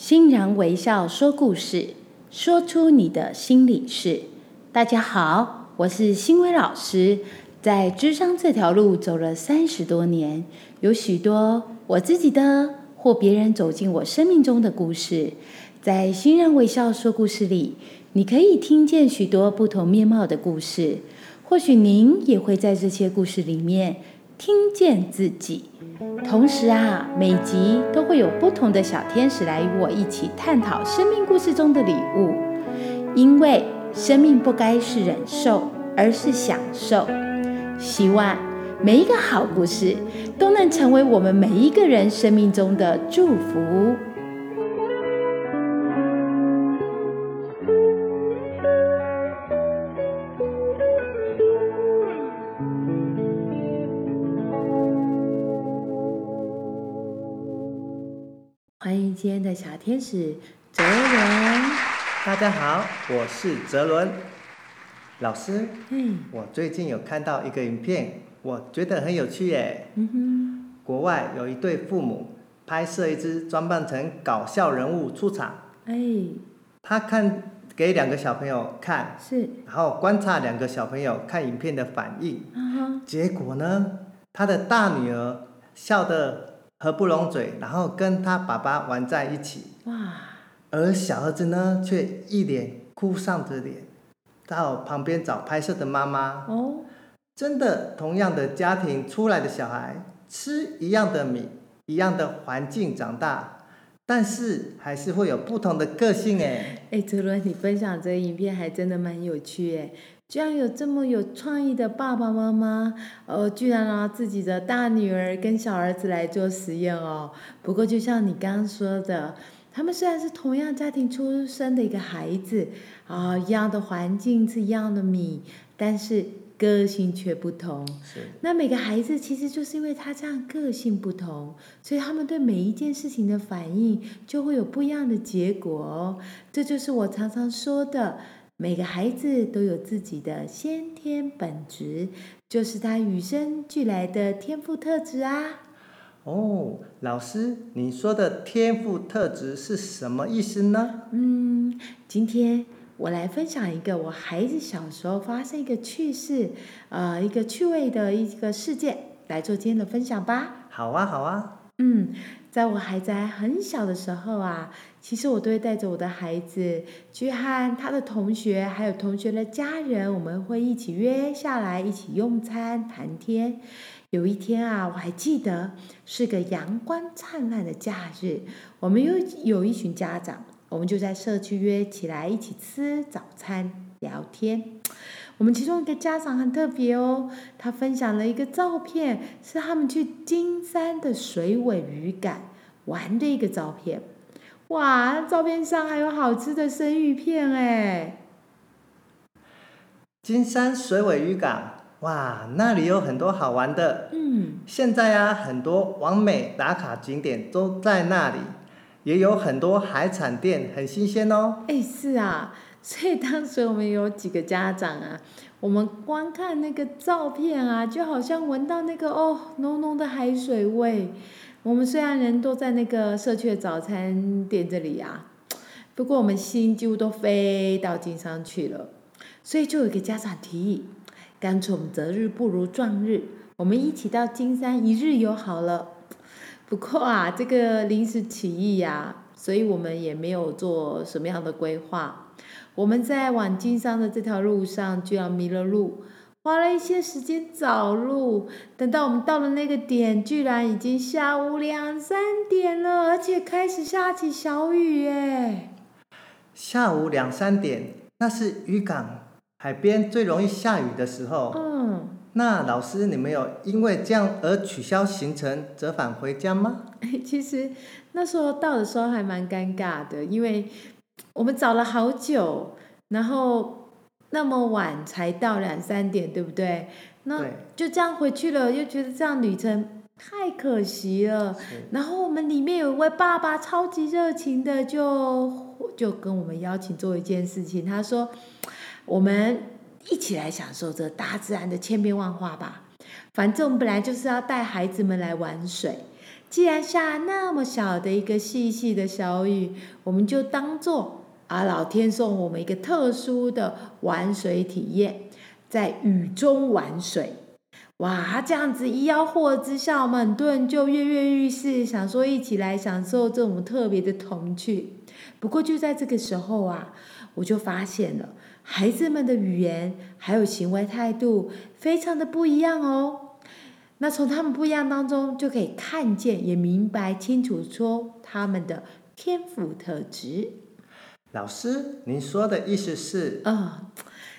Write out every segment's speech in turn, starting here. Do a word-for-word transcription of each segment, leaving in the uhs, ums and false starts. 欣然微笑说故事，说出你的心里事。大家好，我是欣薇老师，在谘商这条路走了三十多年，有许多我自己的或别人走进我生命中的故事。在欣然微笑说故事里，你可以听见许多不同面貌的故事，或许您也会在这些故事里面听见自己。同时啊，每集都会有不同的小天使来与我一起探讨生命故事中的礼物，因为生命不该是忍受，而是享受。希望每一个好故事都能成为我们每一个人生命中的祝福。欢迎今天的小天使哲伦。大家好，我是哲伦老师。嗯，我最近有看到一个影片，我觉得很有趣耶。嗯哼，国外有一对父母拍摄一只装扮成搞笑人物出场。哎，他看给两个小朋友看，是，然后观察两个小朋友看影片的反应。嗯，结果呢，他的大女儿笑得合不拢嘴，然后跟他爸爸玩在一起。哇！而小儿子呢，却一脸哭丧着脸，到旁边找拍摄的妈妈。哦，真的，同样的家庭出来的小孩，吃一样的米，一样的环境长大，但是还是会有不同的个性哎。哎，哲伦，你分享这影片还真的蛮有趣哎。居然有这么有创意的爸爸妈妈，呃，居然让自己的大女儿跟小儿子来做实验哦。不过就像你刚刚说的，他们虽然是同样家庭出生的一个孩子，啊、呃，一样的环境是一样的米，但是个性却不同。那每个孩子其实就是因为他这样个性不同，所以他们对每一件事情的反应就会有不一样的结果哦。这就是我常常说的，每个孩子都有自己的先天本质，就是他与生俱来的天赋特质啊。哦，老师，你说的天赋特质是什么意思呢？嗯，今天我来分享一个我孩子小时候发生一个趣事，呃，一个趣味的一个事件，来做今天的分享吧。好啊，好啊。嗯，在我孩子还很小的时候啊，其实我都会带着我的孩子去和他的同学还有同学的家人，我们会一起约下来一起用餐谈天。有一天啊，我还记得是个阳光灿烂的假日，我们又有一群家长，我们就在社区约起来一起吃早餐聊天。我们其中一个家长很特别哦，他分享了一个照片，是他们去金山的水尾渔港玩的一个照片。哇，照片上还有好吃的生鱼片哎！金山水尾渔港，哇，那里有很多好玩的。嗯，现在啊，很多网美打卡景点都在那里，也有很多海产店，很新鲜哦。哎，是啊。所以当时我们有几个家长啊，我们光看那个照片啊，就好像闻到那个哦浓浓的海水味。我们虽然人都在那个社区的早餐店这里啊，不过我们心几乎都飞到金山去了。所以就有一个家长提议，干脆我们择日不如撞日，我们一起到金山一日游好了。不过啊，这个临时起意啊，所以我们也没有做什么样的规划。我们在往金山的这条路上居然迷了路，花了一些时间找路，等到我们到了那个点，居然已经下午两三点了，而且开始下起小雨耶。下午两三点，那是渔港海边最容易下雨的时候。嗯，那老师，你们有因为这样而取消行程折返回家吗？其实那时候到的时候还蛮尴尬的，因为我们找了好久，然后那么晚才到两三点，对不对？那就这样回去了，又觉得这样旅程太可惜了。然后我们里面有一位爸爸超级热情的就就跟我们邀请做一件事情，他说我们一起来享受这大自然的千变万化吧，反正我们本来就是要带孩子们来玩水，既然下那么小的一个细细的小雨，我们就当作啊，老天送我们一个特殊的玩水体验，在雨中玩水。哇，这样子一吆喝之下，我们很多人就跃跃欲试，想说一起来享受这种特别的童趣。不过就在这个时候啊，我就发现了孩子们的语言还有行为态度非常的不一样哦。那从他们不一样当中就可以看见也明白清楚说他们的天赋特质。老师，您说的意思是？嗯，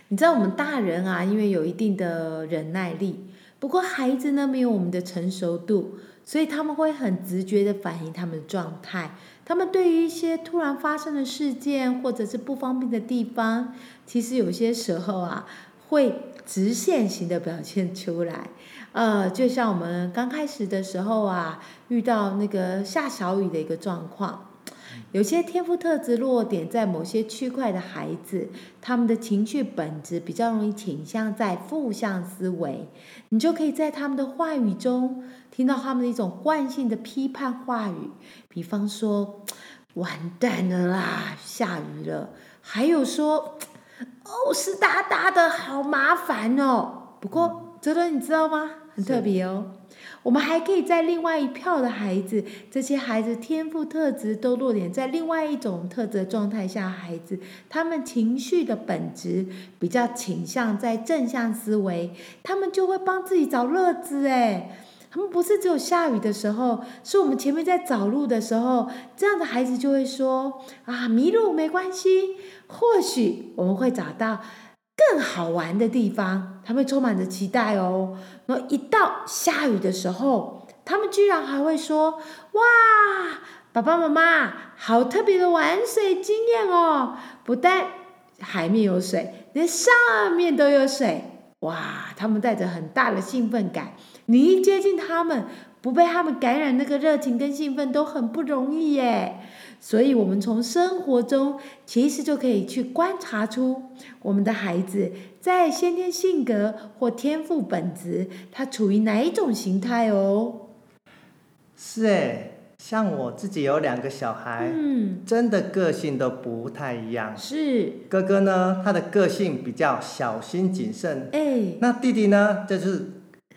你知道我们大人啊，因为有一定的忍耐力，不过孩子呢，没有我们的成熟度，所以他们会很直觉的反映他们的状态。他们对于一些突然发生的事件或者是不方便的地方，其实有些时候啊会直线型的表现出来，呃，就像我们刚开始的时候啊，遇到那个下小雨的一个状况，有些天赋特质落点在某些区块的孩子，他们的情绪本质比较容易倾向在负向思维，你就可以在他们的话语中听到他们的一种惯性的批判话语，比方说，完蛋了啦，下雨了，还有说，哦，湿哒哒的，好麻烦哦。不过，哲伦，你知道吗？很特别哦。我们还可以在另外一票的孩子，这些孩子天赋特质都落点在另外一种特质的状态下，孩子他们情绪的本质比较倾向在正向思维，他们就会帮自己找乐子哎。他们不是只有下雨的时候，是我们前面在找路的时候，这样的孩子就会说啊，迷路没关系，或许我们会找到更好玩的地方，他们充满着期待哦。然后一到下雨的时候，他们居然还会说，哇，爸爸妈妈，好特别的玩水经验哦，不但海面有水，连上面都有水。哇，他们带着很大的兴奋感，你一接近他们，不被他们感染那个热情跟兴奋都很不容易耶。所以我们从生活中其实就可以去观察出我们的孩子在先天性格或天赋本质他处于哪一种形态哦。是耶，像我自己有两个小孩、嗯、真的个性都不太一样。是哥哥呢，他的个性比较小心谨慎、欸、那弟弟呢就是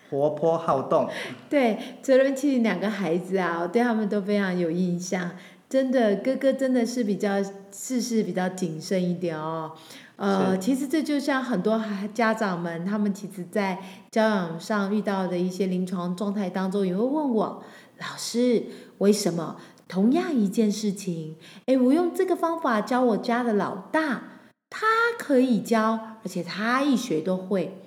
活泼好动。对，哲伦其实两个孩子啊，我对他们都非常有印象。真的，哥哥真的是比较事事比较谨慎一点哦。呃，其实这就像很多家长们，他们其实在教养上遇到的一些临床状态当中，也会问我，老师，为什么同样一件事情，哎，我用这个方法教我家的老大，他可以教，而且他一学都会。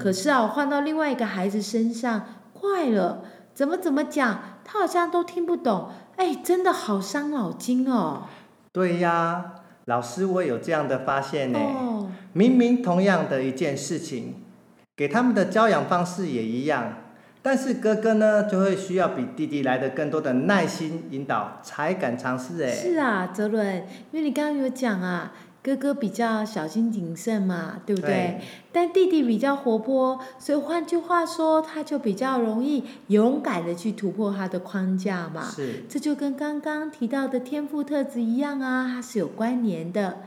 可是啊，我换到另外一个孩子身上，快了，怎么怎么讲，他好像都听不懂，哎，真的好伤脑筋哦。对呀，老师，我有这样的发现呢、哦。明明同样的一件事情，给他们的教养方式也一样，但是哥哥呢，就会需要比弟弟来的更多的耐心引导，才敢尝试哎。是啊，哲伦，因为你刚刚有讲啊。哥哥比较小心谨慎嘛，对不 对, 对？但弟弟比较活泼，所以换句话说，他就比较容易勇敢的去突破他的框架嘛。是，这就跟刚刚提到的天赋特质一样啊，它是有关联的。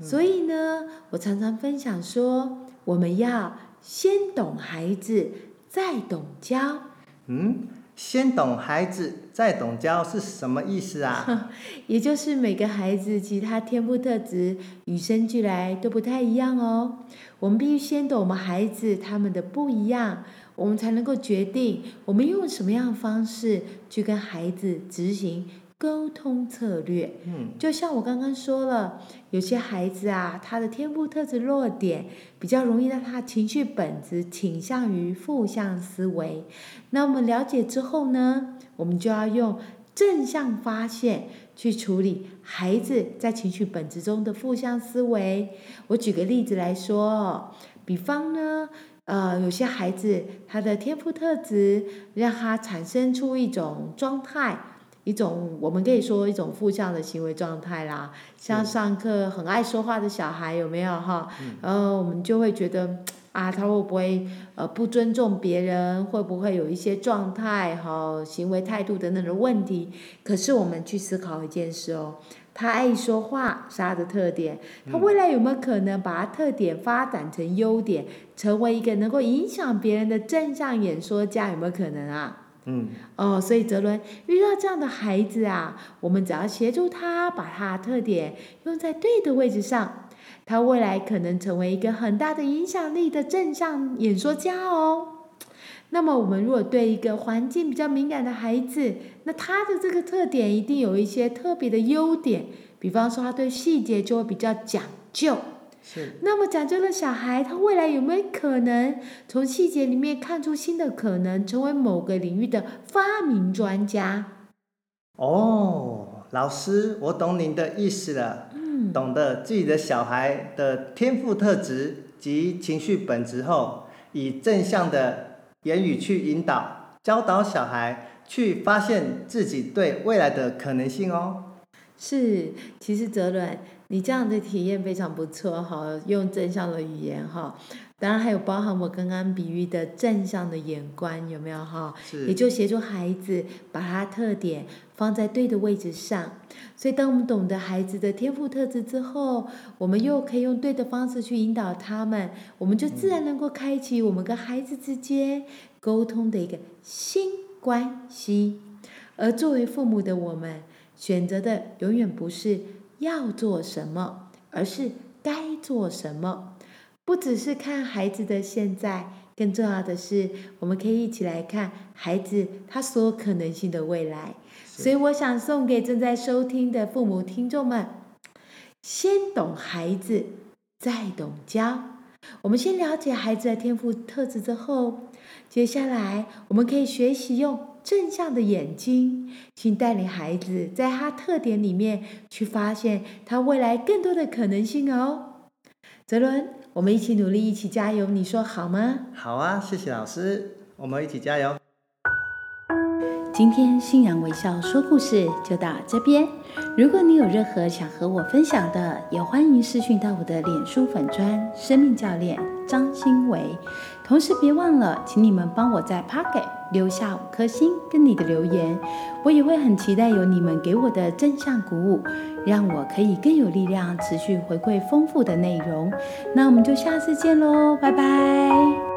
嗯、所以呢，我常常分享说，我们要先懂孩子，再懂教。嗯。先懂孩子再懂教是什么意思啊？也就是每个孩子其他天赋特质与生俱来都不太一样哦。我们必须先懂我们孩子他们的不一样，我们才能够决定我们用什么样的方式去跟孩子执行沟通策略。嗯，就像我刚刚说了，有些孩子啊，他的天赋特质弱点比较容易让他情绪本质倾向于负向思维。那我们了解之后呢，我们就要用正向发现去处理孩子在情绪本质中的负向思维。我举个例子来说，比方呢，呃，有些孩子他的天赋特质让他产生出一种状态。一种我们可以说一种负向的行为状态啦，像上课很爱说话的小孩有没有哈？呃，我们就会觉得啊，他会不会呃不尊重别人，会不会有一些状态、好行为态度等等的问题。可是我们去思考一件事哦，他爱说话是他的特点，他未来有没有可能把他特点发展成优点，成为一个能够影响别人的正向演说家，有没有可能啊？嗯哦，所以哲伦遇到这样的孩子啊，我们只要协助他把他的特点用在对的位置上，他未来可能成为一个很大的影响力的正向演说家哦。那么我们如果对一个环境比较敏感的孩子，那他的这个特点一定有一些特别的优点，比方说他对细节就会比较讲究。那么讲究的小孩，他未来有没有可能从细节里面看出新的可能，成为某个领域的发明专家？哦，老师，我懂您的意思了。嗯，懂得自己的小孩的天赋特质及情绪本质后，以正向的言语去引导、教导小孩去发现自己对未来的可能性哦。是，其实哲伦，你这样的体验非常不错哈，用正向的语言哈，当然还有包含我刚刚比喻的正向的眼光，有没有哈？也就协助孩子把他特点放在对的位置上。所以当我们懂得孩子的天赋特质之后，我们又可以用对的方式去引导他们，我们就自然能够开启我们跟孩子之间沟通的一个新关系。而作为父母的我们，选择的永远不是要做什么，而是该做什么。不只是看孩子的现在，更重要的是，我们可以一起来看孩子他所有可能性的未来。所以我想送给正在收听的父母听众们，先懂孩子，再懂教。我们先了解孩子的天赋特质之后，接下来我们可以学习用正向的眼睛，请带领孩子在他特点里面去发现他未来更多的可能性哦。哲伦，我们一起努力，一起加油，你说好吗？好啊，谢谢老师，我们一起加油。今天信仰微笑说故事就到这边，如果你有任何想和我分享的，也欢迎私讯到我的脸书粉专生命教练张新维。同时别忘了，请你们帮我在 Pocket 留下五颗星跟你的留言，我也会很期待有你们给我的正向鼓舞，让我可以更有力量持续回馈丰富的内容。那我们就下次见咯，拜拜。